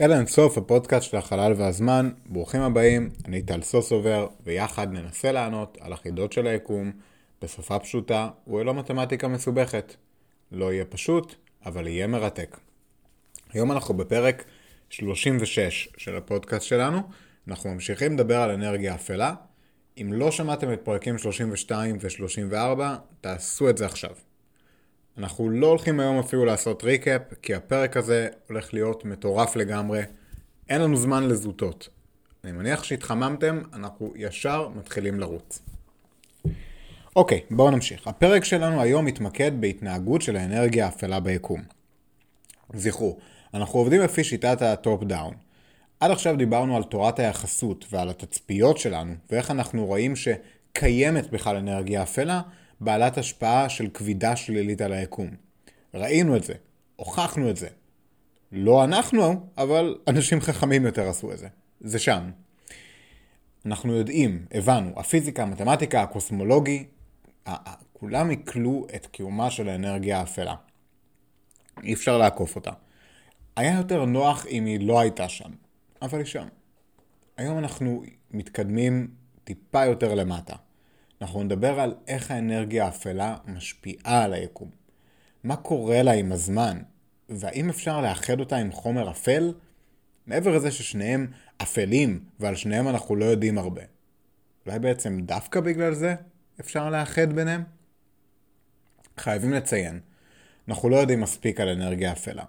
אל אינסוף, הפודקאסט של החלל והזמן. ברוכים הבאים, אני תלסו סובר, ויחד ננסה לענות על החידות של היקום בשפה פשוטה ולא מתמטיקה מסובכת. לא יהיה פשוט, אבל יהיה מרתק. היום אנחנו בפרק 36 של הפודקאסט שלנו. אנחנו ממשיכים לדבר על אנרגיה אפלה. אם לא שמעתם את פרקים 32 ו-34, תעשו את זה עכשיו. אנחנו לא הולכים היום אפילו לעשות ריקאפ, כי הפרק הזה הולך להיות מטורף לגמרי. אין לנו זמן לזוטות. אני מניח שהתחממתם, אנחנו ישר מתחילים לרוץ. אוקיי, בואו נמשיך. הפרק שלנו היום מתמקד בהתנהגות של האנרגיה האפלה ביקום. זכרו, אנחנו עובדים לפי שיטת הטופ-דאון. עד עכשיו דיברנו על תורת היחסות ועל התצפיות שלנו, ואיך אנחנו רואים שקיימת בכלל אנרגיה אפלה, בעלת השפעה של כבידה שלילית על היקום. ראינו את זה, הוכחנו את זה. לא אנחנו, אבל אנשים חכמים יותר עשו את זה. זה שם. אנחנו יודעים, הבנו, הפיזיקה, המתמטיקה, הקוסמולוגי, כולם יקלו את קיומה של האנרגיה האפלה. אי אפשר לעקוף אותה. היה יותר נוח אם היא לא הייתה שם, אבל היא שם. היום אנחנו מתקדמים טיפה יותר למטה. אנחנו נדבר על איך האנרגיה האפלה משפיעה על היקום. מה קורה לה עם הזמן? והאם אפשר לאחד אותה עם חומר אפל? מעבר לזה ששניהם אפלים, ועל שניהם אנחנו לא יודעים הרבה. אולי בעצם דווקא בגלל זה אפשר לאחד ביניהם? חייבים לציין, אנחנו לא יודעים מספיק על אנרגיה אפלה.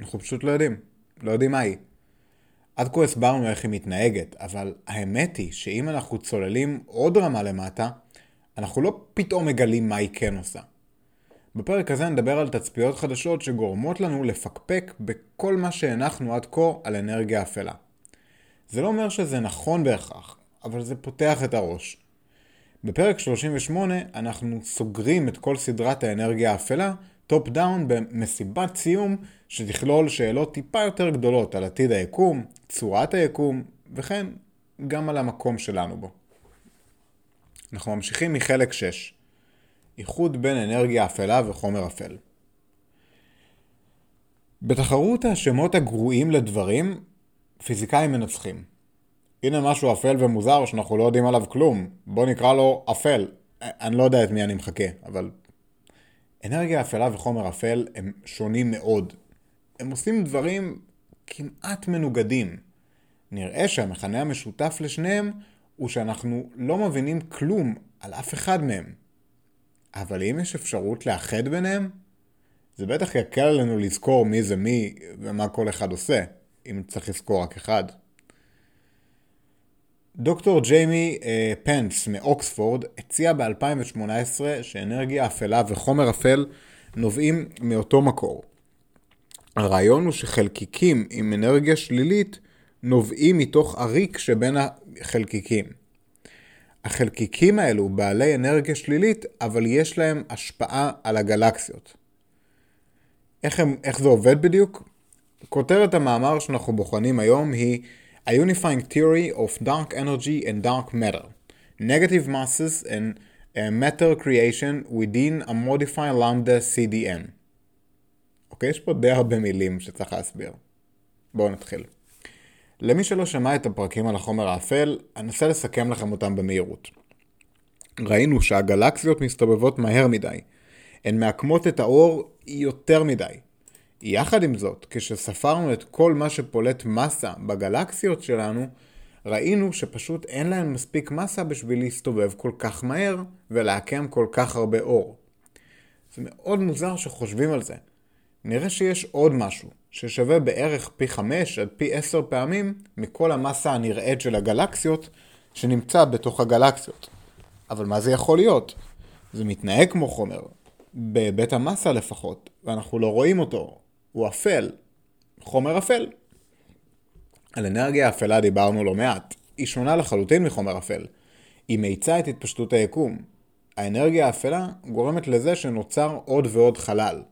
אנחנו פשוט לא יודעים מה היא. עד כה הסברנו איך היא מתנהגת, אבל האמת היא שאם אנחנו צוללים עוד רמה למטה, אנחנו לא פתאום מגלים מה היא כן עושה. בפרק הזה נדבר על תצפיות חדשות שגורמות לנו לפקפק בכל מה שהנחנו עד כה על אנרגיה אפלה. זה לא אומר שזה נכון בהכרח, אבל זה פותח את הראש. בפרק 38 אנחנו סוגרים את כל סדרת האנרגיה האפלה, טופ דאון במסיבת סיום שתכלול שאלות טיפה יותר גדולות על עתיד היקום, צורת היקום וכן גם על המקום שלנו בו. אנחנו ממשיכים מחלק 6, איחוד בין אנרגיה אפלה וחומר אפל. בתחרות השמות הגרועים לדברים, פיזיקאים מנצחים. הנה משהו אפל ומוזר שאנחנו לא יודעים עליו כלום, בוא נקרא לו אפל. אני לא יודע את מי אני מחכה, אבל אנרגיה אפלה וחומר אפל הם שונים מאוד. הם עושים דברים כמעט מנוגדים. נראה שהמכנה המשותף לשניהם הוא שאנחנו לא מבינים כלום על אף אחד מהם. אבל אם יש אפשרות לאחד ביניהם, זה בטח יקל לנו לזכור מי זה מי ומה כל אחד עושה, אם צריך לזכור רק אחד. דוקטור ג'יימי פנץ מאוקספורד הציע ב-2018 שאנרגיה אפלה וחומר אפל נובעים מאותו מקור. הרעיון הוא שחלקיקים עם אנרגיה שלילית נובעים מתוך עריק שבין החלקיקים. החלקיקים האלו בעלי אנרגיה שלילית, אבל יש להם השפעה על הגלקסיות. איך זה עובד בדיוק? כותרת המאמר שאנחנו בוחנים היום היא A unifying theory of dark energy and dark matter, negative masses and matter creation within a modified lambda CDM. אוקיי, יש פה די הרבה מילים שצריך להסביר. בואו נתחיל. למי שלא שמע את הפרקים על החומר האפל, אנסה לסכם לכם אותם במהירות. ראינו שהגלקסיות מסתובבות מהר מדי. הן מעקמות את האור יותר מדי. יחד עם זאת, כשספרנו את כל מה שפולט מסה בגלקסיות שלנו, ראינו שפשוט אין להן מספיק מסה בשביל להסתובב כל כך מהר ולהקם כל כך הרבה אור. זה מאוד מוזר שחושבים על זה. נראה שיש עוד משהו ששווה בערך פי 5 עד פי 10 פעמים מכל המסה הנראית של הגלקסיות שנמצא בתוך הגלקסיות. אבל מה זה יכול להיות? זה מתנהג כמו חומר, בבית המסה לפחות, ואנחנו לא רואים אותו. הוא אפל, חומר אפל. על אנרגיה אפלה דיברנו לא מעט. היא שונה לחלוטין מחומר אפל. היא מאיצה את התפשטות היקום. האנרגיה האפלה גורמת לזה שנוצר עוד ועוד חלל.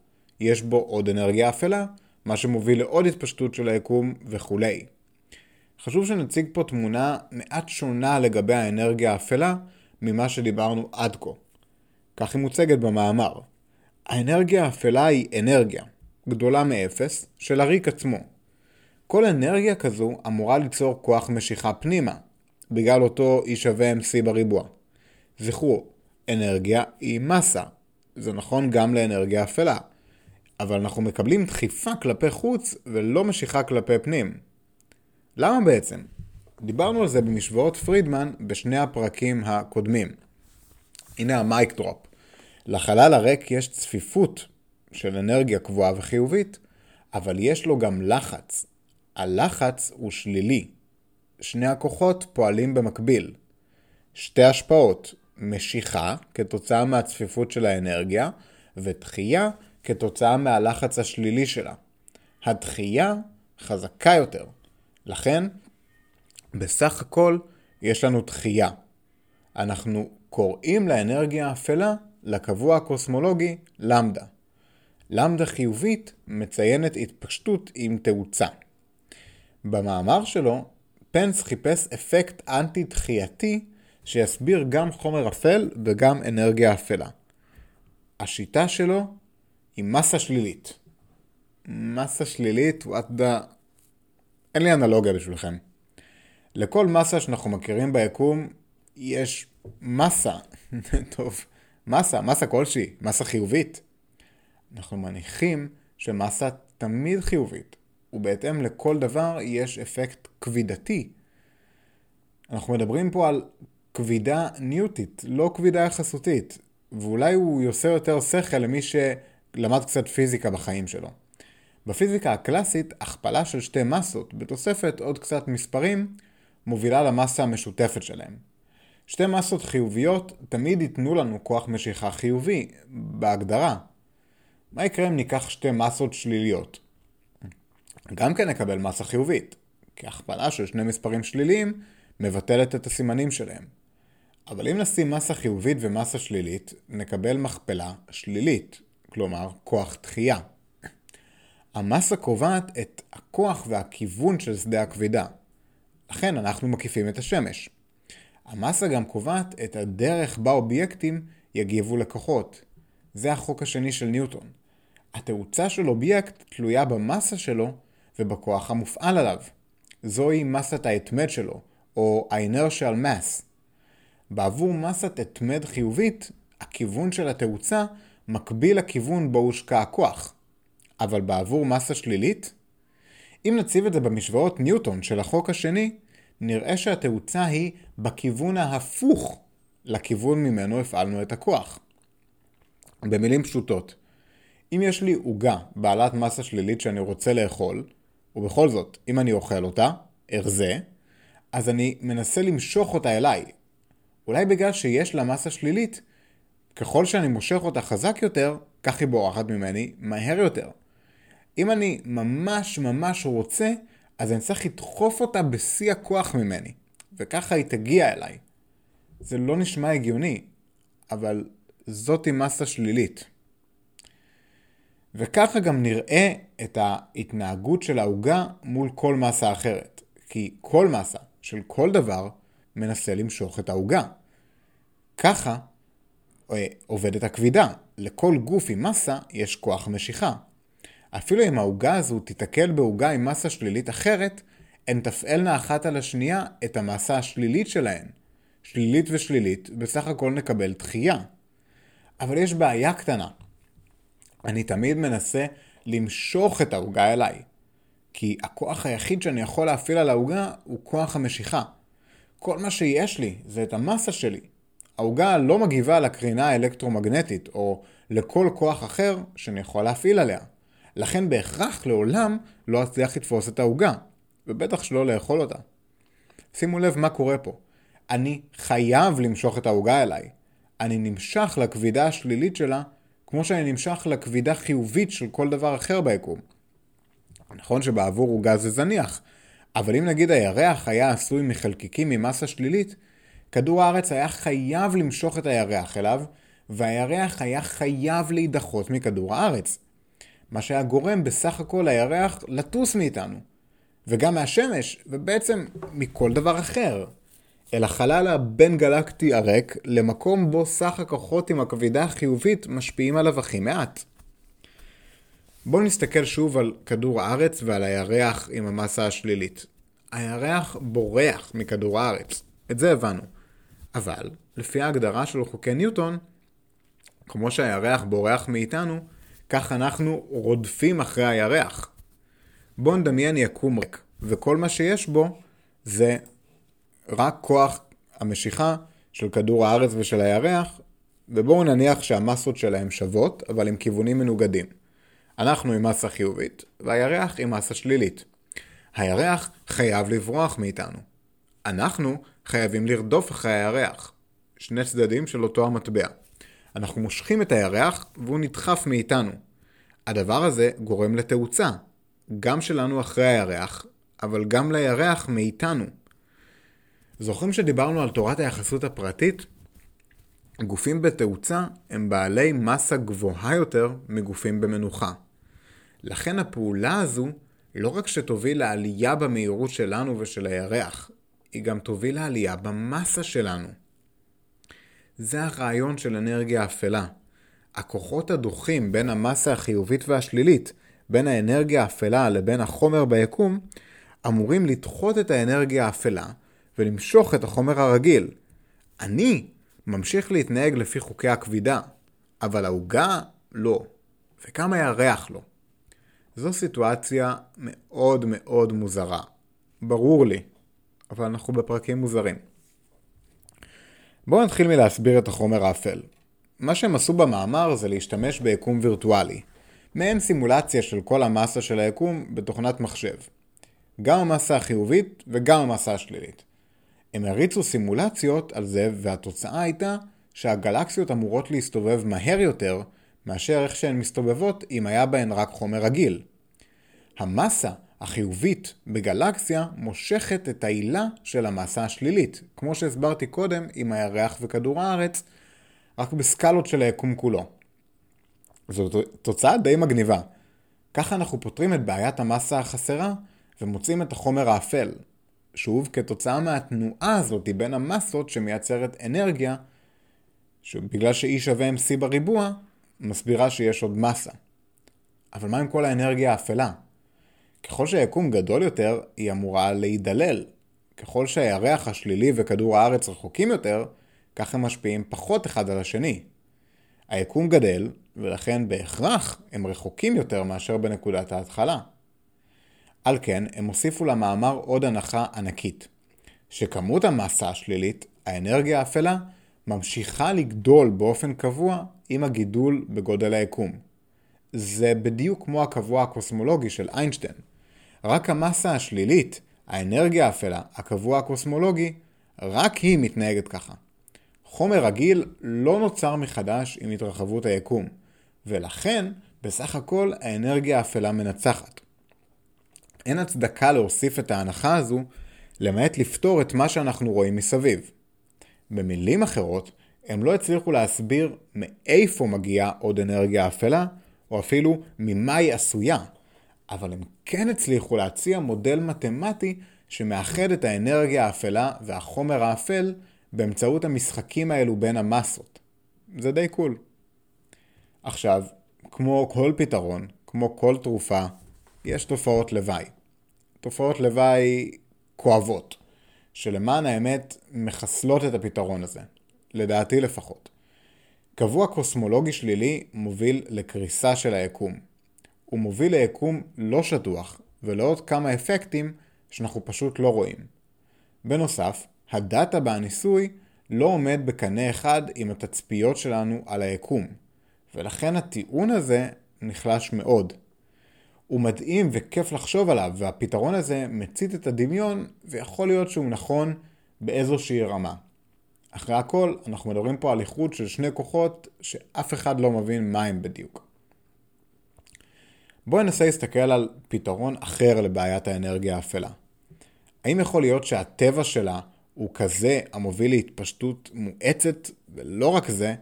יש בו עוד אנרגיה אפלה, מה שמוביל לעוד התפשטות של היקום וכו'. חשוב שנציג פה תמונה מעט שונה לגבי האנרגיה האפלה ממה שדיברנו עד כה. כך היא מוצגת במאמר. האנרגיה האפלה היא אנרגיה, גדולה מאפס, של הריק עצמו. כל אנרגיה כזו אמורה ליצור כוח משיכה פנימה, בגלל אותו E שווה MC בריבוע. זכרו, אנרגיה היא מסה. זה נכון גם לאנרגיה אפלה. אבל אנחנו מקבלים דחיפה כלפי חוץ ולא משיכה כלפי פנים. למה בעצם? דיברנו על זה במשוואות פרידמן בשני הפרקים הקודמים. הנה המייק דרופ. לחלל הריק יש צפיפות של אנרגיה קבועה וחיובית, אבל יש לו גם לחץ. הלחץ הוא שלילי. שני הכוחות פועלים במקביל. שתי השפעות, משיכה כתוצאה מהצפיפות של האנרגיה, ודחייה כתוצאה מהלחץ השלילי שלה. הדחייה חזקה יותר. לכן, בסך הכל יש לנו דחייה. אנחנו קוראים לאנרגיה האפלה לקבוע הקוסמולוגי למדה. למדה חיובית מציינת התפשטות עם תאוצה. במאמר שלו, פנץ חיפש אפקט אנטי-דחייתי שיסביר גם חומר אפל וגם אנרגיה אפלה. השיטה שלו היא מסה שלילית. מסה שלילית, אין לי אנלוגיה בשבילכם. לכל מסה שאנחנו מכירים ביקום, יש מסה, טוב, מסה כלשהי, מסה חיובית. אנחנו מניחים שמסה תמיד חיובית, ובהתאם לכל דבר יש אפקט כבידתי. אנחנו מדברים פה על כבידה ניוטית, לא כבידה יחסותית, ואולי הוא יוסר יותר שכל למי שלמד קצת פיזיקה בחיים שלו. בפיזיקה הקלאסית, הכפלה של שתי מסות, בתוספת עוד קצת מספרים, מובילה למסה המשותפת שלהם. שתי מסות חיוביות תמיד ייתנו לנו כוח משיכה חיובי, בהגדרה. מה יקרה אם ניקח שתי מסות שליליות? גם כן נקבל מסה חיובית, כי הכפלה של שני מספרים שליליים מבטלת את הסימנים שלהם. אבל אם נשים מסה חיובית ומסה שלילית, נקבל מכפלה שלילית, כלומר כוח דחייה. המסה קובעת את הכוח והכיוון של שדה הכבידה. לכן אנחנו מקיפים את השמש. המסה גם קובעת את הדרך בה אובייקטים יגיבו לכוחות. זה החוק השני של ניוטון. התאוצה של אובייקט תלויה במסה שלו ובכוח המופעל עליו. זוהי מסת ההתמד שלו, או inertial mass. בעבור מסת התמד חיובית, הכיוון של התאוצה מקביל לכיוון בו הושקע הכוח. אבל בעבור מסה שלילית, אם נציב את זה במשוואות ניוטון של החוק השני, נראה שהתאוצה היא בכיוון ההפוך לכיוון ממנו הפעלנו את הכוח. במילים פשוטות, אם יש לי עוגה בעלת מסה שלילית שאני רוצה לאכול, ובכל זאת, אם אני אוכל אותה, ארזה, אז אני מנסה למשוך אותה אליי. אולי בגלל שיש לה מסה שלילית, ככל שאני מושך אותה חזק יותר, כך היא בורחת ממני מהר יותר. אם אני ממש רוצה, אז אני צריך לדחוף אותה בשיא הכוח ממני, וככה היא תגיע אליי. זה לא נשמע הגיוני, אבל זאת היא מסה שלילית. וככה גם נראה את ההתנהגות של העוגה מול כל מסה אחרת, כי כל מסה של כל דבר מנסה למשוך את העוגה. ככה עובדת הכבידה. לכל גוף עם מסה יש כוח משיכה. אפילו אם העוגה הזו תתקל בעוגה עם מסה שלילית אחרת, הן תפעלנה אחת על השנייה את המסה השלילית שלהן. שלילית ושלילית, בסך הכל נקבל דחייה. אבל יש בעיה קטנה. אני תמיד מנסה למשוך את העוגה אליי, כי הכוח היחיד שאני יכול להפעיל על העוגה הוא כוח המשיכה. כל מה שיש לי זה את המסה שלי. העוגה לא מגיבה לקרינה האלקטרומגנטית או לכל כוח אחר שאני יכול להפעיל עליה. לכן בהכרח לעולם לא אצליח לתפוס את העוגה, ובטח שלא לאכול אותה. שימו לב מה קורה פה. אני חייב למשוך את העוגה אליי. אני נמשך לכבידה השלילית שלה, כמו שאני נמשך לכבידה חיובית של כל דבר אחר ביקום. נכון שבעבור עוגה זה זניח, אבל אם נגיד הירח היה עשוי מחלקיקים ממסה שלילית, כדור הארץ היה חייב למשוך את הירח אליו, והירח היה חייב להידחות מכדור הארץ. מה שהיה גורם בסך הכל הירח לטוס מאיתנו, וגם מהשמש, ובעצם מכל דבר אחר, אל החלל הבין גלקטי הריק, למקום בו סך הכוחות עם הכבידה החיובית משפיעים עליו הכי מעט. בואו נסתכל שוב על כדור הארץ ועל הירח עם המסה השלילית. הירח בורח מכדור הארץ, את זה הבנו. אבל, לפי ההגדרה של חוקי ניוטון, כמו שהירח בורח מאיתנו, כך אנחנו רודפים אחרי הירח. בואו נדמיין יקום ריק, וכל מה שיש בו זה רק כוח המשיכה של כדור הארץ ושל הירח, ובואו נניח שהמסות שלהם שוות, אבל עם כיוונים מנוגדים. אנחנו עם מסה חיובית, והירח עם מסה שלילית. הירח חייב לברוח מאיתנו. אנחנו חייבים לרדוף אחרי הירח. שני צדדים של אותו המטבע. אנחנו מושכים את הירח והוא נדחף מאיתנו. הדבר הזה גורם לתאוצה, גם שלנו אחרי הירח, אבל גם לירח מאיתנו. זוכרים שדיברנו על תורת היחסות הפרטית? גופים בתאוצה הם בעלי מסה גבוהה יותר מגופים במנוחה. לכן הפעולה הזו לא רק שתוביל לעלייה במהירות שלנו ושל הירח, היא גם תוביל לעלייה במסה שלנו. זה הרעיון של אנרגיה אפלה. הכוחות הדוחים בין המסה החיובית והשלילית, בין האנרגיה האפלה לבין החומר ביקום, אמורים לדחות את האנרגיה האפלה ולמשוך את החומר הרגיל. אני ממשיך להתנהג לפי חוקי הכבידה, אבל העוגה לא, וכמה ירח לא. זו סיטואציה מאוד מאוד מוזרה. ברור לי, אבל אנחנו בפרקים מוזרים. בואו נתחיל מלהסביר את החומר האפל. מה שהם עשו במאמר זה להשתמש ביקום וירטואלי, מעין סימולציה של כל המסה של היקום בתוכנת מחשב. גם המסה החיובית וגם המסה השלילית. הם הריצו סימולציות על זה, והתוצאה הייתה שהגלקסיות אמורות להסתובב מהר יותר מאשר איך שהן מסתובבות אם היה בהן רק חומר רגיל. המסה החיובית בגלקסיה מושכת את העילה של המסה השלילית, כמו שהסברתי קודם עם הירח וכדור הארץ, רק בסקלות של היקום כולו. זו תוצאה די מגניבה. ככה אנחנו פותרים את בעיית המסה החסרה ומוצאים את החומר האפל. שוב, כתוצאה מהתנועה הזאת בין המסות שמייצרת אנרגיה, שבגלל שאי שווה עם C בריבוע, מסבירה שיש עוד מסה. אבל מה עם כל האנרגיה האפלה? ככל שהיקום גדול יותר, היא אמורה להידלל. ככל שהירח השלילי וכדור הארץ רחוקים יותר, כך הם משפיעים פחות אחד על השני. היקום גדל, ולכן בהכרח הם רחוקים יותר מאשר בנקודת ההתחלה. על כן, הם הוסיפו למאמר עוד הנחה ענקית, שכמות המסה השלילית, האנרגיה האפלה, ממשיכה לגדול באופן קבוע עם הגידול בגודל היקום. זה בדיוק כמו הקבוע הקוסמולוגי של איינשטיין. רק המסה השלילית, האנרגיה האפלה, הקבוע הקוסמולוגי, רק היא מתנהגת ככה. חומר רגיל לא נוצר מחדש עם התרחבות היקום, ולכן בסך הכל האנרגיה האפלה מנצחת. אין הצדקה להוסיף את ההנחה הזו, למעט לפתור את מה שאנחנו רואים מסביב. במילים אחרות, הם לא הצליחו להסביר מאיפה מגיעה עוד אנרגיה אפלה, או אפילו ממה היא עשויה, אבל הם כן הצליחו להציע מודל מתמטי שמאחד את האנרגיה האפלה והחומר האפל באמצעות המשחקים האלו בין המסות. זה די קול. עכשיו, כמו כל פתרון, כמו כל תרופה, יש תופעות לוואי. תופעות לוואי כואבות, שלמען האמת מחסלות את הפתרון הזה, לדעתי לפחות. קבוע קוסמולוגי שלילי מוביל לקריסה של היקום. הוא מוביל ליקום לא שטוח ולעוד כמה אפקטים שאנחנו פשוט לא רואים. בנוסף, הדאטה בניסוי לא עומד בקנה אחד עם התצפיות שלנו על היקום, ולכן הטיעון הזה נחלש מאוד. הוא מדהים וכיף לחשוב עליו, והפתרון הזה מצית את הדמיון ויכול להיות שהוא נכון באיזושהי רמה. אחרי הכל, אנחנו מדברים פה על איחוד של שני כוחות שאף אחד לא מבין מה הם בדיוק. בואו ננסה להסתכל על פתרון אחר לבעיית האנרגיה האפלה. האם יכול להיות שהטבע שלה הוא כזה המוביל להתפשטות מואצת, ולא רק זה,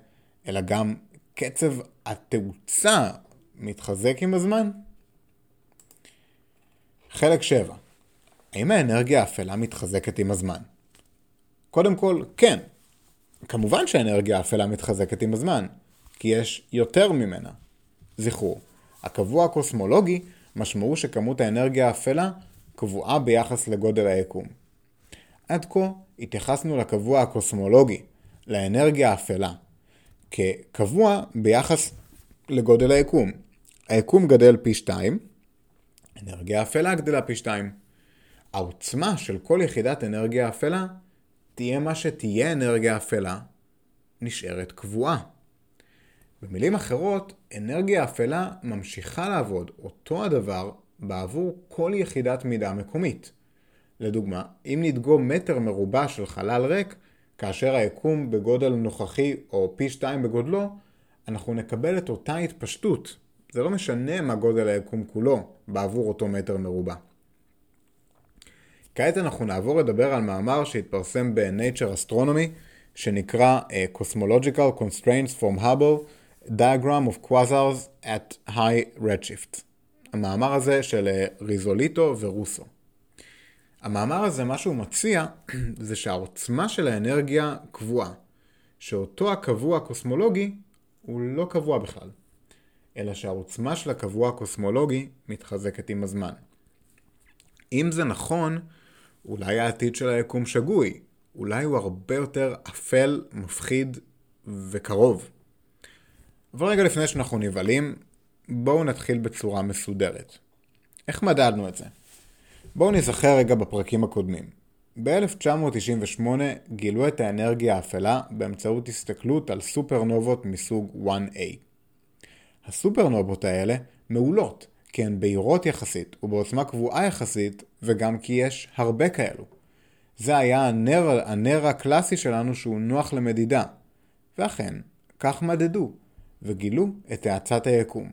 אלא גם קצב התאוצה מתחזק עם הזמן? חלק 7. האם האנרגיה האפלה מתחזקת עם הזמן? קודם כל, כן. כמובן שהאנרגיה האפלה מתחזקת עם הזמן, כי יש יותר ממנה. זכרו, הקבוע הקוסמולוגי משמעו שכמות האנרגיה האפלה קבועה ביחס לגודל היקום. עד כה התייחסנו לקבוע הקוסמולוגי, לאנרגיה האפלה, כקבוע ביחס לגודל היקום. היקום גדל פי 2, אנרגיה אפלה גדלה פי 2. העוצמה של כל יחידת אנרגיה אפלה, תהיה מה שתהיה אנרגיה אפלה, נשארת קבועה. במילים אחרות, אנרגיה אפלה ממשיכה לעבוד אותו הדבר בעבור כל יחידת מידה מקומית. לדוגמה, אם נדגום מטר מרובע של חלל ריק, כאשר היקום בגודל נוכחי או פי 2 בגודלו, אנחנו נקבל את אותה התפשטות. זה לא משנה מה גודל היקום כולו בעבור אותו מטר מרובע. כעת אנחנו נעבור לדבר על מאמר שהתפרסם ב-Nature Astronomy, שנקרא Cosmological Constraints from Hubble, Diagram of Quasars at High Redshift. המאמר הזה של ריזוליטו ורוסו. המאמר הזה, מה שהוא מציע, זה שהעוצמה של האנרגיה קבועה, שאותו הקבוע הקוסמולוגי הוא לא קבוע בכלל, אלא שהעוצמה של הקבוע הקוסמולוגי מתחזקת עם הזמן. אם זה נכון, אולי העתיד של היקום שגוי, אולי הוא הרבה יותר אפל, מפחיד וקרוב. אבל רגע לפני שאנחנו נבלים, בואו נתחיל בצורה מסודרת. איך מדדנו את זה? בואו נזכר רגע בפרקים הקודמים. ב-1998 גילו את האנרגיה האפלה באמצעות הסתכלות על סופרנובות מסוג 1A. הסופרנובות האלה מעולות, כי הן בהירות יחסית ובעוצמה קבועה יחסית, וגם כי יש הרבה כאלו. זה היה הנר הקלאסי שלנו שהוא נוח למדידה. ואכן, כך מדדו, וגילו את האצת היקום.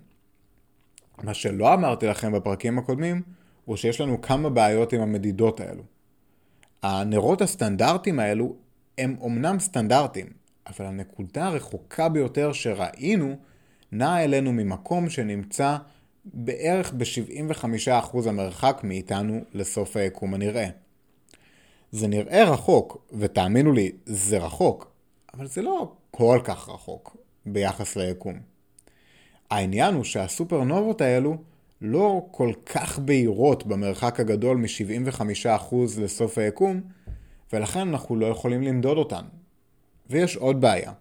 מה שלא אמרתי לכם בפרקים הקודמים, הוא שיש לנו כמה בעיות עם המדידות האלו. הנרות הסטנדרטיים האלו הם אומנם סטנדרטיים, אבל הנקודה הרחוקה ביותר שראינו נעה אלינו ממקום שנמצא בערך ב-75% המרחק מאיתנו לסוף היקום הנראה. זה נראה רחוק, ותאמינו לי, זה רחוק, אבל זה לא כל כך רחוק ביחס ליקום. העניין הוא שהסופרנובות האלו לא כל כך בהירות במרחק הגדול מ-75% לסוף היקום, ולכן אנחנו לא יכולים למדוד אותן. ויש עוד בעיה.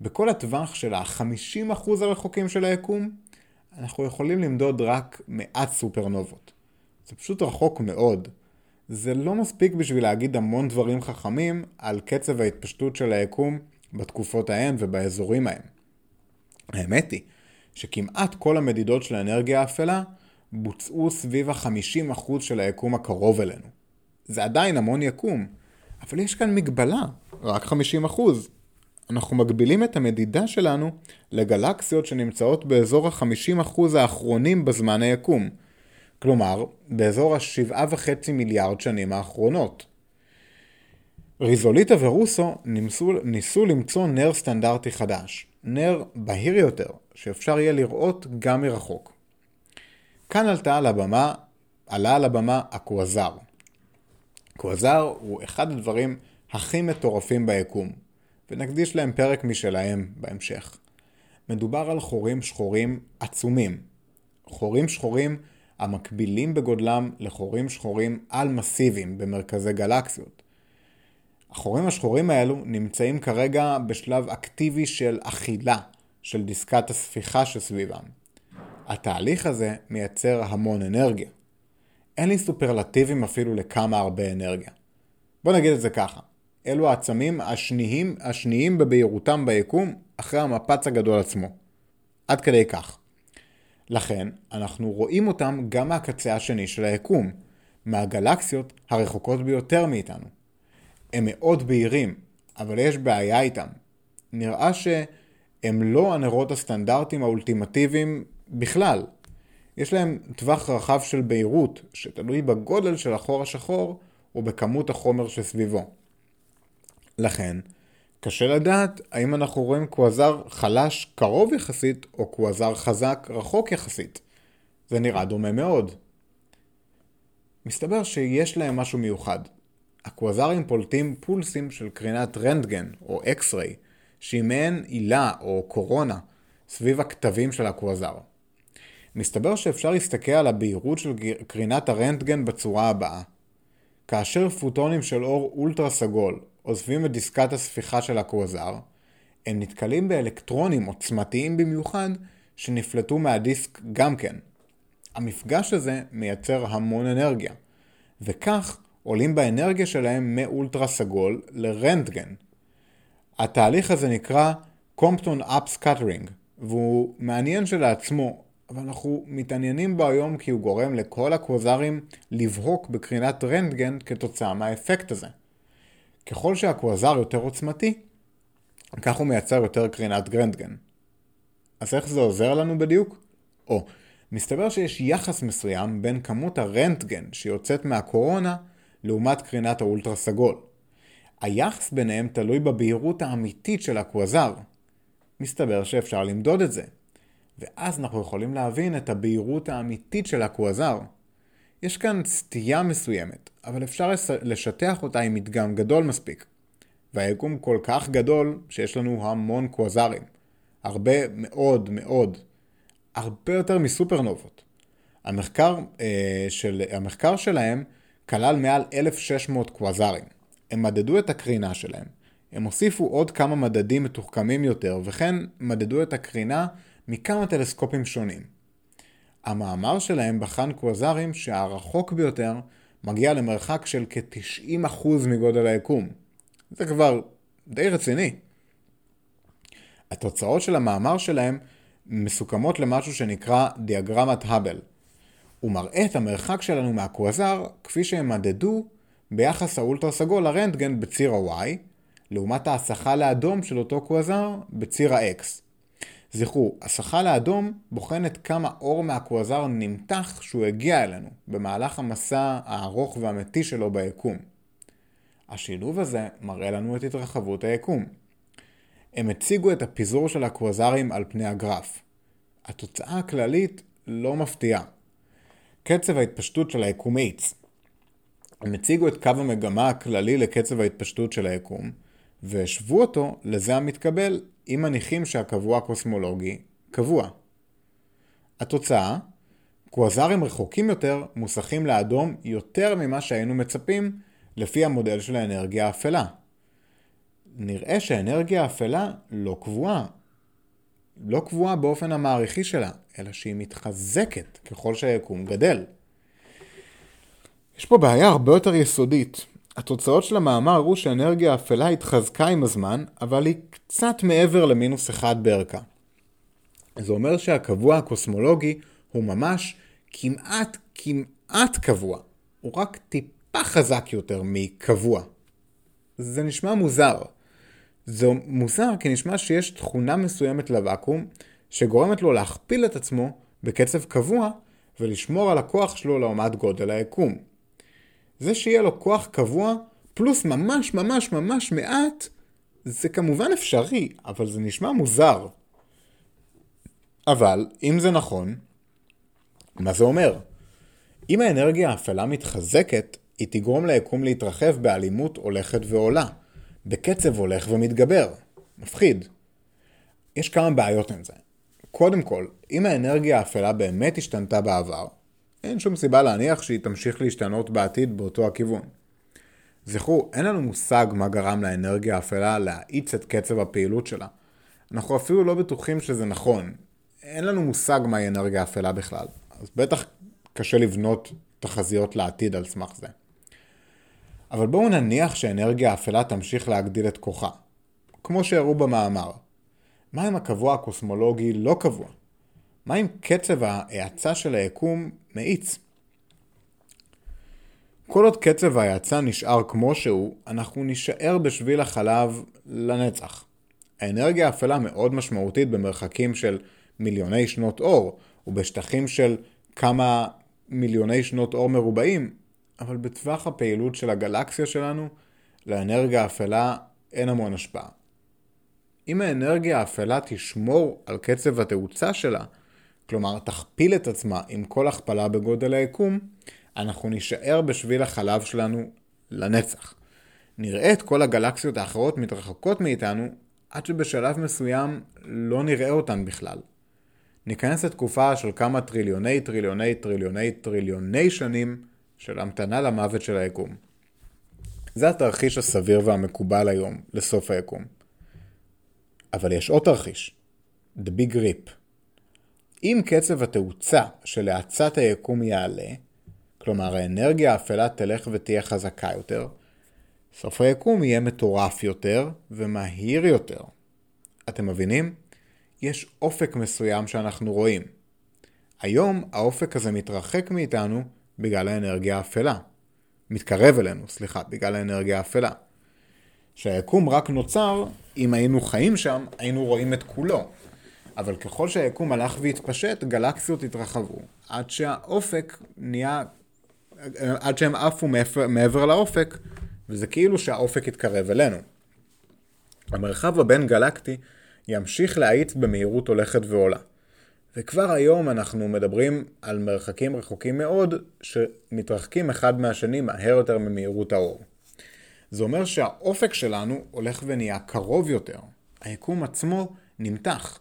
בכל הטווח של ה-50% הרחוקים של היקום, אנחנו יכולים למדוד רק מעט סופרנובות. זה פשוט רחוק מאוד. זה לא מספיק בשביל להגיד המון דברים חכמים על קצב ההתפשטות של היקום בתקופות ההן ובאזורים ההם. האמת היא שכמעט כל המדידות של האנרגיה האפלה בוצעו סביב ה-50% של היקום הקרוב אלינו. זה עדיין המון יקום, אבל יש כאן מגבלה, רק 50%. אנחנו מגבילים את המדידה שלנו לגלקסיות שנמצאות באזור ה-50% האחרונים בזמן היקום. כלומר, באזור ה-7.5 מיליארד שנים האחרונות. ריזוליטה ורוסו ניסו למצוא נר סטנדרטי חדש, נר בהיר יותר, שאפשר יהיה לראות גם מרחוק. כאן עלה על הבמה הקואזר. קואזר הוא אחד הדברים הכי מטורפים ביקום, ונקדיש להם פרק משלהם בהמשך. מדובר על חורים שחורים עצומים. חורים שחורים המקבילים בגודלם לחורים שחורים על מסיבים במרכזי גלקסיות. החורים השחורים האלו נמצאים כרגע בשלב אקטיבי של אכילה, של דיסקת הספיחה שסביבם. התהליך הזה מייצר המון אנרגיה. אין לי סופרלטיבים אפילו לכמה הרבה אנרגיה. בוא נגיד את זה ככה. אלו העצמים השניים בבהירותם ביקום אחרי המפץ הגדול עצמו. עד כדי כך. לכן, אנחנו רואים אותם גם מהקצה השני של היקום, מהגלקסיות הרחוקות ביותר מאיתנו. הם מאוד בהירים, אבל יש בעיה איתם. נראה שהם לא הנרות הסטנדרטיים האולטימטיביים בכלל. יש להם טווח רחב של בהירות, שתלוי בגודל של החור השחור ובכמות החומר שסביבו. לכן, קשה לדעת האם אנחנו רואים קואזר חלש קרוב יחסית או קואזר חזק רחוק יחסית. זה נראה דומה מאוד. מסתבר שיש להם משהו מיוחד. הקואזרים פולטים פולסים של קרינת רנטגן או אקס-ריי, שהיא מעין עילה או קורונה סביב הכתבים של הקואזר. מסתבר שאפשר להסתכל על הבהירות של קרינת הרנטגן בצורה הבאה. כאשר פוטונים של אור אולטרה סגול עוזבים את דיסקת הספיחה של הקואזר, הם נתקלים באלקטרונים עוצמתיים במיוחד שנפלטו מהדיסק גם כן. המפגש הזה מייצר המון אנרגיה, וכך עולים באנרגיה שלהם מאולטרה סגול לרנטגן. התהליך הזה נקרא Compton Up Scattering, והוא מעניין שלעצמו, אבל אנחנו מתעניינים בו היום כי הוא גורם לכל הקואזרים לבהוק בקרינת רנטגן כתוצאה מהאפקט הזה. ככל שהקואזר יותר עוצמתי, כך הוא מייצר יותר קרינת רנטגן. אז איך זה עוזר לנו בדיוק? מסתבר שיש יחס מסוים בין כמות הרנטגן שיוצאת מהקורונה לעומת קרינת האולטרה סגול. היחס ביניהם תלוי בבהירות האמיתית של הקואזר. מסתבר שאפשר למדוד את זה. ואז אנחנו יכולים להבין את הבהירות האמיתית של הקואזר. יש כאן סטייה מסוימת, אבל אפשר לשטח אותה עם מדגם גדול מספיק. והיקום כל כך גדול שיש לנו המון קואזרים. הרבה מאוד. הרבה יותר מסופרנובות. המחקר שלהם כלל מעל 1,600 קואזרים. הם מדדו את הקרינה שלהם. הם הוסיפו עוד כמה מדדים מתוחכמים יותר, וכן מדדו את הקרינה מכמה טלסקופים שונים. המאמר שלהם בחן קואזרים שהרחוק ביותר מגיע למרחק של כ-90% מגודל היקום. זה כבר די רציני. התוצאות של המאמר שלהם מסוכמות למשהו שנקרא דיאגרמת הבל. הוא מראה את המרחק שלנו מהקואזר כפי שהם מדדו ביחס האולטרה סגול לרנטגן בציר ה-Y, לעומת ההסחה לאדום של אותו קואזר בציר ה-X. זכרו, הסחה לאדום בוחנת כמה אור מהקואזר נמתח שהוא הגיע אלינו במהלך המסע הארוך והמתי שלו ביקום. השילוב הזה מראה לנו את התרחבות היקום. הם הציגו את הפיזור של הקואזרים על פני הגרף. התוצאה הכללית לא מפתיעה. קצב ההתפשטות של היקום מאיץ. הם הציגו את קו המגמה הכללי לקצב ההתפשטות של היקום, והשוו אותו לזה המתקבל אם מניחים שהקבוע הקוסמולוגי קבוע. התוצאה, קואזרים רחוקים יותר מוסכים לאדום יותר ממה שהיינו מצפים לפי המודל של האנרגיה האפלה. נראה שהאנרגיה האפלה לא קבועה. לא קבועה באופן המעריכי שלה, אלא שהיא מתחזקת ככל שהיקום גדל. יש פה בעיה הרבה יותר יסודית. התוצאות של המאמר הראו שהאנרגיה האפלה התחזקה עם הזמן, אבל היא קצת מעבר למינוס 1 בערכה. זה אומר שהקבוע הקוסמולוגי הוא ממש כמעט קבוע. הוא רק טיפה חזק יותר מקבוע. זה נשמע מוזר. זה מוזר כי נשמע שיש תכונה מסוימת לוואקום שגורמת לו להכפיל את עצמו בקצב קבוע ולשמור על הכוח שלו לעומת גודל היקום. זה שיהיה לו כוח קבוע פלוס ממש מעט, זה כמובן אפשרי, אבל זה נשמע מוזר. אבל אם זה נכון, מה זה אומר? אם האנרגיה האפלה מתחזקת, היא תגרום ליקום להתרחב באלימות הולכת ועולה, בקצב הולך ומתגבר. מפחיד. יש כמה בעיות עם זה. קודם כל, אם האנרגיה האפלה באמת השתנתה בעבר, אין שום סיבה להניח שהיא תמשיך להשתנות בעתיד באותו הכיוון. זכרו, אין לנו מושג מה גרם לאנרגיה האפלה להאיץ את קצב הפעילות שלה. אנחנו אפילו לא בטוחים שזה נכון. אין לנו מושג מהי אנרגיה האפלה בכלל. אז בטח קשה לבנות תחזיות לעתיד על סמך זה. אבל בואו נניח שהאנרגיה האפלה תמשיך להגדיל את כוחה. כמו שהראו במאמר. מה אם הקבוע הקוסמולוגי לא קבוע? מה אם קצב ההאצה של היקום מאיץ? כל עוד קצב ההאצה נשאר כמו שהוא, אנחנו נשאר בשביל החלב לנצח. האנרגיה האפלה מאוד משמעותית במרחקים של מיליוני שנות אור, ובשטחים של כמה מיליוני שנות אור מרובעים, אבל בטווח הפעילות של הגלקסיה שלנו, לאנרגיה האפלה אין המון השפעה. אם האנרגיה האפלה תשמור על קצב התאוצה שלה, כלומר תכפיל את עצמה עם כל הכפלה בגודל היקום, אנחנו נשאר בשביל החלב שלנו לנצח. נראה את כל הגלקסיות האחרות מתרחקות מאיתנו, עד שבשלב מסוים לא נראה אותן בכלל. ניכנס לתקופה של כמה טריליוני טריליוני טריליוני טריליוני שנים של המתנה למוות של היקום. זה התרחיש הסביר והמקובל היום לסוף היקום. אבל יש עוד תרחיש, The Big Rip. אם קצב התאוצה של האצת היקום יעלה, כלומר האנרגיה האפלה תלך ותהיה חזקה יותר, סוף היקום יהיה מטורף יותר ומהיר יותר. אתם מבינים? יש אופק מסוים שאנחנו רואים. היום האופק הזה מתרחק מאיתנו בגלל האנרגיה האפלה. מתקרב אלינו, סליחה, בגלל האנרגיה האפלה. שהיקום רק נוצר, אם היינו חיים שם, היינו רואים את כולו. אבל ככל שהיקום הלך והתפשט, גלקסיות התרחבו. עד שהאופק נהיה, עד שהם עפו מעבר לאופק, וזה כאילו שהאופק התקרב אלינו. המרחב הבין-גלקטי ימשיך להאיץ במהירות הולכת ועולה. וכבר היום אנחנו מדברים על מרחקים רחוקים מאוד, שמתרחקים אחד מהשני מהר יותר ממהירות האור. זה אומר שהאופק שלנו הולך ונהיה קרוב יותר. היקום עצמו נמתח.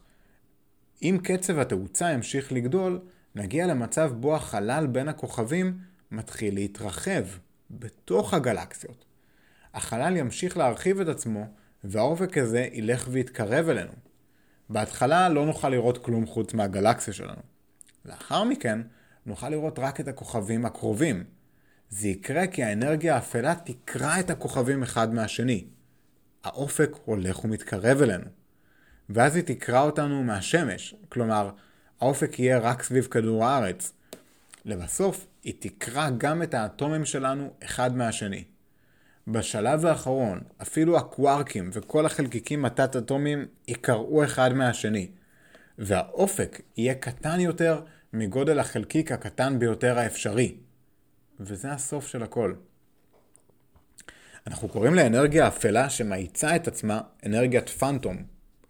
אם קצב התאוצה ימשיך לגדול, נגיע למצב בו החלל בין הכוכבים מתחיל להתרחב בתוך הגלקסיות. החלל ימשיך להרחיב את עצמו, והאופק הזה ילך ויתקרב אלינו. בהתחלה לא נוכל לראות כלום חוץ מהגלקסיה שלנו. לאחר מכן נוכל לראות רק את הכוכבים הקרובים. זה יקרה כי האנרגיה האפלה תקרא את הכוכבים אחד מהשני. האופק הולך ומתקרב אלינו. ואז היא תקרא אותנו מהשמש, כלומר האופק יהיה רק סביב כדור הארץ. לבסוף היא תקרא גם את האטומים שלנו אחד מהשני. בשלב האחרון, אפילו הקוארקים וכל החלקיקים התת-אטומיים יקראו אחד מהשני, והאופק יהיה קטן יותר מגודל החלקיק הקטן ביותר האפשרי. וזה הסוף של הכל. אנחנו קוראים לאנרגיה אפלה שמאיצה את עצמה אנרגיית פנטום,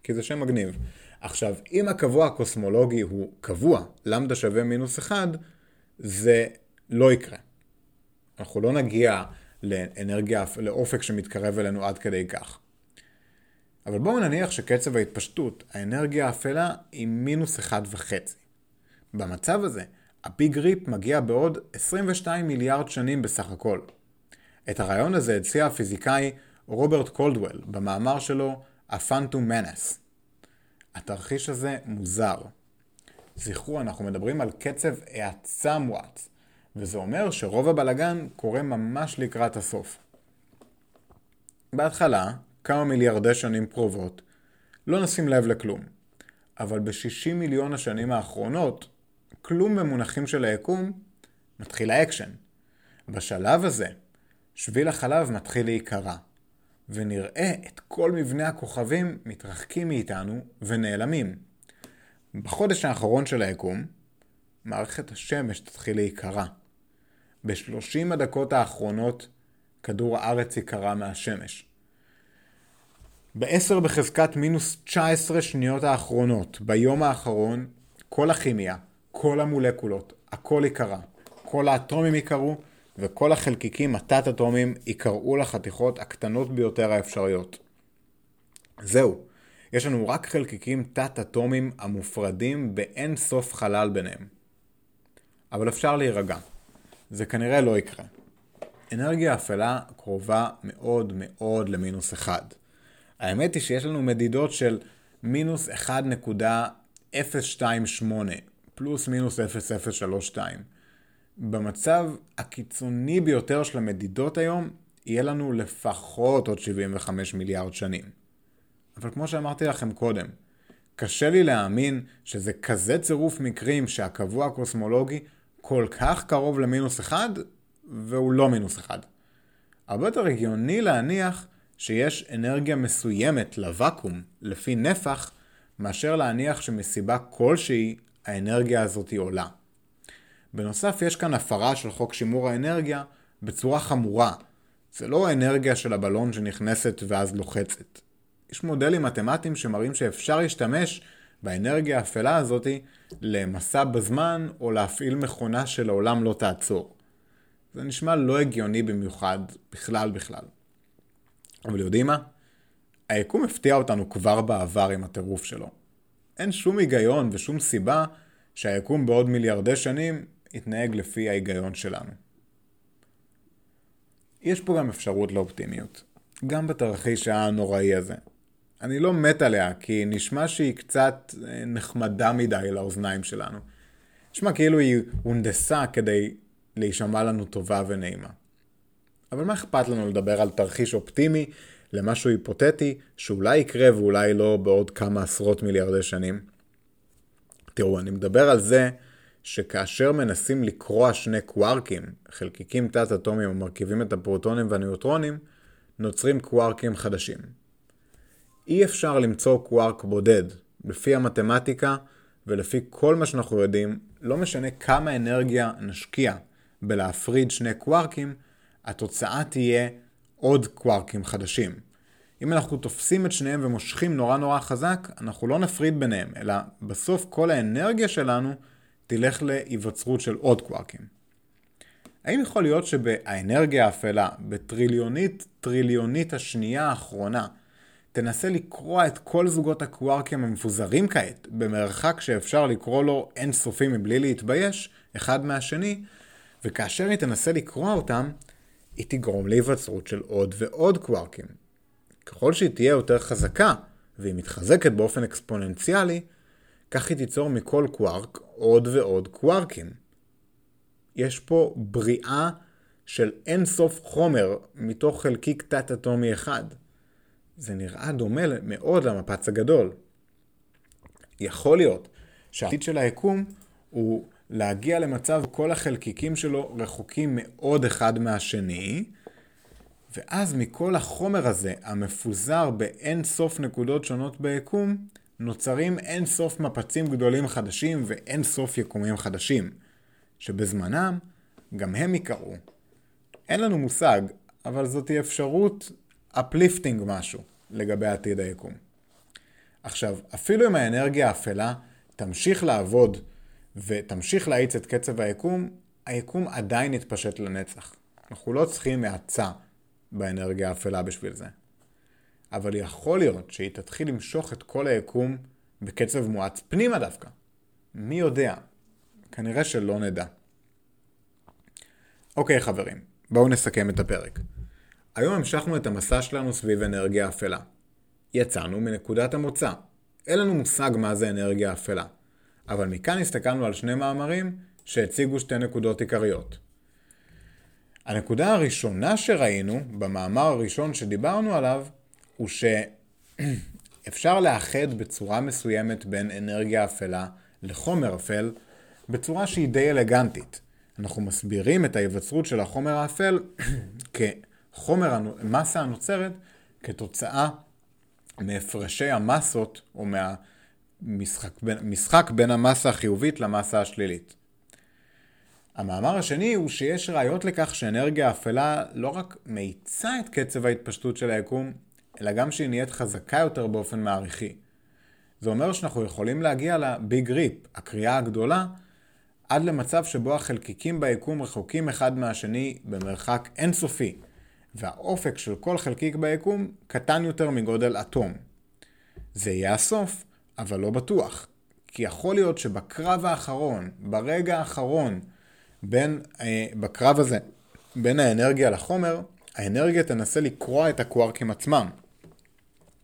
כי זה שם מגניב. עכשיו, אם הקבוע הקוסמולוגי הוא קבוע, למדה שווה מינוס אחד, זה לא יקרה. אנחנו לא נגיע לאנרגיה, לאופק שמתקרב אלינו עד כדי כך. אבל בואו נניח שקצב ההתפשטות, האנרגיה האפלה היא מינוס 1.5. במצב הזה, הביג ריפ מגיע בעוד 22 מיליארד שנים בסך הכל. את הרעיון הזה הציע הפיזיקאי רוברט קולדוול במאמר שלו Phantom Menace. התרחיש הזה מוזר. זכרו, אנחנו מדברים על קצב האצה מואץ. וזה אומר שרוב הבלגן קורה ממש לקראת הסוף. בהתחלה, כמה מיליארדי שנים קרובות, לא נשים לב לכלום. אבל ב-60 מיליון השנים האחרונות, כלום במונחים של היקום, מתחיל האקשן. בשלב הזה, שביל החלב מתחיל להיקרע. ונראה את כל מבנה הכוכבים מתרחקים מאיתנו ונעלמים. בחודש האחרון של היקום, מערכת השמש תתחיל להיקרע. ב-30 הדקות האחרונות כדור הארץ יקרה מהשמש. ב-10 בחזקת מינוס 19 שניות האחרונות, ביום האחרון, כל הכימיה, כל המולקולות, הכל יקרה. כל האטומים יקרו, וכל החלקיקים התת-אטומים יקראו לחתיכות הקטנות ביותר האפשריות. זהו, יש לנו רק חלקיקים תת-אטומים המופרדים באין סוף חלל ביניהם. אבל אפשר להירגע. זה כנראה לא יקרה. אנרגיה אפלה קרובה מאוד מאוד למינוס 1. האמת היא שיש לנו מדידות של מינוס 1.028 פלוס מינוס 0.032. במצב הקיצוני ביותר של המדידות היום, יהיה לנו לפחות עוד 75 מיליארד שנים. אבל כמו שאמרתי לכם קודם, קשה לי להאמין שזה כזה צירוף מקרים שהקבוע הקוסמולוגי כל כך קרוב למינוס 1 והוא לא מינוס 1. הרבה יותר הגיוני להניח שיש אנרגיה מסוימת לוואקום לפי נפח, מאשר להניח שמסיבה כלשהי האנרגיה הזאת היא עולה. בנוסף יש כאן הפרה של חוק שימור האנרגיה בצורה חמורה. זה לא האנרגיה של הבלון שנכנסת ואז לוחצת. יש מודלים מתמטיים שמראים שאפשר להשתמש באנרגיה האפלה הזאת למסע בזמן או להפעיל מכונה שלעולם לא תעצור. זה נשמע לא הגיוני במיוחד בכלל. אבל יודעים מה? היקום הפתיע אותנו כבר בעבר עם הטירוף שלו. אין שום היגיון ושום סיבה שהיקום בעוד מיליארדי שנים יתנהג לפי ההיגיון שלנו. יש פה גם אפשרות לאופטימיות, גם בתרחיש הנוראי הזה. אני לא מת עליה, כי נשמע שהיא קצת נחמדה מדי לאוזניים שלנו. נשמע כאילו היא הונדסה כדי להישמע לנו טובה ונעימה. אבל מה אכפת לנו לדבר על תרחיש אופטימי למשהו היפותטי שאולי יקרה ואולי לא בעוד כמה עשרות מיליארדי שנים? תראו, אני מדבר על זה שכאשר מנסים לקרוע שני קוארקים, חלקיקים תת-אטומיים ומרכיבים את הפרוטונים והניוטרונים, נוצרים קוארקים חדשים. אי אפשר למצוא קוארק בודד. לפי המתמטיקה ולפי כל מה שאנחנו יודעים, לא משנה כמה אנרגיה נשקיע בלהפריד שני קוארקים, התוצאה תהיה עוד קוארקים חדשים. אם אנחנו תופסים את שניהם ומושכים נורא חזק, אנחנו לא נפריד ביניהם, אלא בסוף כל האנרגיה שלנו תלך להיווצרות של עוד קוארקים. האם יכול להיות שבאנרגיה האפלה, בטריליונית השנייה האחרונה, תנסה לקרוא את כל זוגות הקוארקים המפוזרים כעת, במרחק שאפשר לקרוא לו אינסופי מבלי להתבייש, אחד מהשני, וכאשר היא תנסה לקרוא אותם, היא תגרום להיווצרות של עוד ועוד קוארקים. ככל שהיא תהיה יותר חזקה, והיא מתחזקת באופן אקספוננציאלי, כך היא תיצור מכל קוארק עוד ועוד קוארקים. יש פה בריאה של אינסוף חומר מתוך חלקיק תת-אטומי אחד. זה נראה דומה מאוד למפץ הגדול. יכול להיות שהעתיד של היקום הוא להגיע למצב כל החלקיקים שלו רחוקים מאוד אחד מהשני, ואז מכל החומר הזה המפוזר באין סוף נקודות שונות ביקום, נוצרים אין סוף מפצים גדולים חדשים ואין סוף יקומים חדשים, שבזמנם גם הם יקרו. אין לנו מושג, אבל זאת היא אפשרות אפליפטינג משהו לגבי עתיד היקום. עכשיו, אפילו אם האנרגיה האפלה תמשיך לעבוד ותמשיך להאיץ את קצב היקום, היקום עדיין יתפשט לנצח. אנחנו לא צריכים האצה באנרגיה האפלה בשביל זה. אבל יכול להיות שהיא תתחיל למשוך את כל היקום בקצב מואץ פנימה דווקא. מי יודע? כנראה שלא נדע. אוקיי חברים, בואו נסכם את הפרק. היום המשכנו את המסע שלנו סביב אנרגיה אפלה. יצאנו מנקודת המוצא. אין לנו מושג מה זה אנרגיה אפלה. אבל מכאן הסתכלנו על שני מאמרים שהציגו שתי נקודות עיקריות. הנקודה הראשונה שראינו במאמר הראשון שדיברנו עליו הוא שאפשר לאחד בצורה מסוימת בין אנרגיה אפלה לחומר אפל בצורה שהיא די אלגנטית. אנחנו מסבירים את ההיווצרות של החומר האפל המסה הנוצרת כתוצאה מהפרשי המסות או משחק בין המסה החיובית למסה השלילית. המאמר השני הוא שיש ראיות לכך שאנרגיה אפלה לא רק מאיצה את קצב ההתפשטות של היקום, אלא גם שהיא נהיית חזקה יותר באופן מעריכי. זה אומר שאנחנו יכולים להגיע לביג ריפ, הקריאה הגדולה, עד למצב שבו החלקיקים ביקום רחוקים אחד מהשני במרחק אינסופי, והאופק של כל חלקיק ביקום קטן יותר מגודל אטום. זה יהיה הסוף, אבל לא בטוח, כי יכול להיות שבקרב האחרון, ברגע האחרון, בקרב הזה, בין האנרגיה לחומר, האנרגיה תנסה לקרוע את הקוארקים עצמם,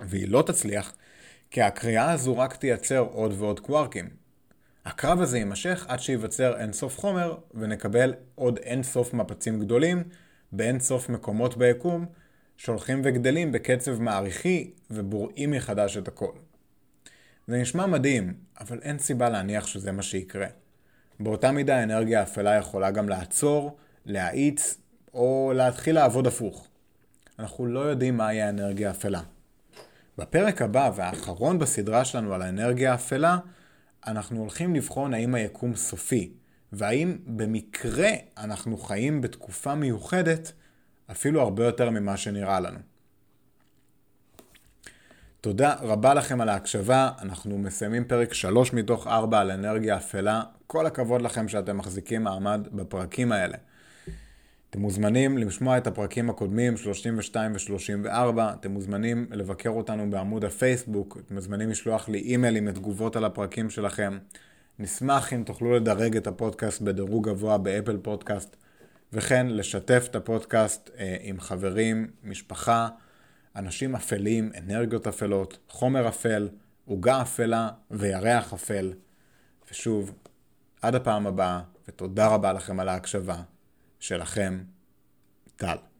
והיא לא תצליח, כי הקריאה הזו רק תייצר עוד ועוד קוארקים. הקרב הזה יימשך עד שייווצר אינסוף חומר, ונקבל עוד אינסוף מפצים גדולים, באינסוף מקומות ביקום, שהולכים וגדלים בקצב מעריכי, ובוראים מחדש את הכל. זה נשמע מדהים, אבל אין סיבה להניח שזה מה שיקרה. באותה מידה האנרגיה האפלה יכולה גם לעצור, להאיץ, או להתחיל לעבוד הפוך. אנחנו לא יודעים מהי האנרגיה האפלה. בפרק הבא והאחרון בסדרה שלנו על האנרגיה האפלה, אנחנו הולכים לבחון האם היקום סופי, והאם במקרה אנחנו חיים בתקופה מיוחדת, אפילו הרבה יותר ממה שנראה לנו. תודה רבה לכם על ההקשבה, אנחנו מסיימים פרק 3 מתוך 4 על אנרגיה אפלה, כל הכבוד לכם שאתם מחזיקים מעמד בפרקים האלה. אתם מוזמנים לשמוע את הפרקים הקודמים 32 ו-34, אתם מוזמנים לבקר אותנו בעמוד הפייסבוק, אתם מוזמנים לשלוח לי אימיילים עם תגובות על הפרקים שלכם. נשמח אם תוכלו לדרג את הפודקאסט בדירוג גבוה באפל פודקאסט, וכן לשתף את הפודקאסט עם חברים, משפחה, אנשים אפלים, אנרגיות אפלות, חומר אפל, עוגה אפלה וירח אפל. ושוב, עד הפעם הבאה, ותודה רבה לכם על ההקשבה. שלכם, טל.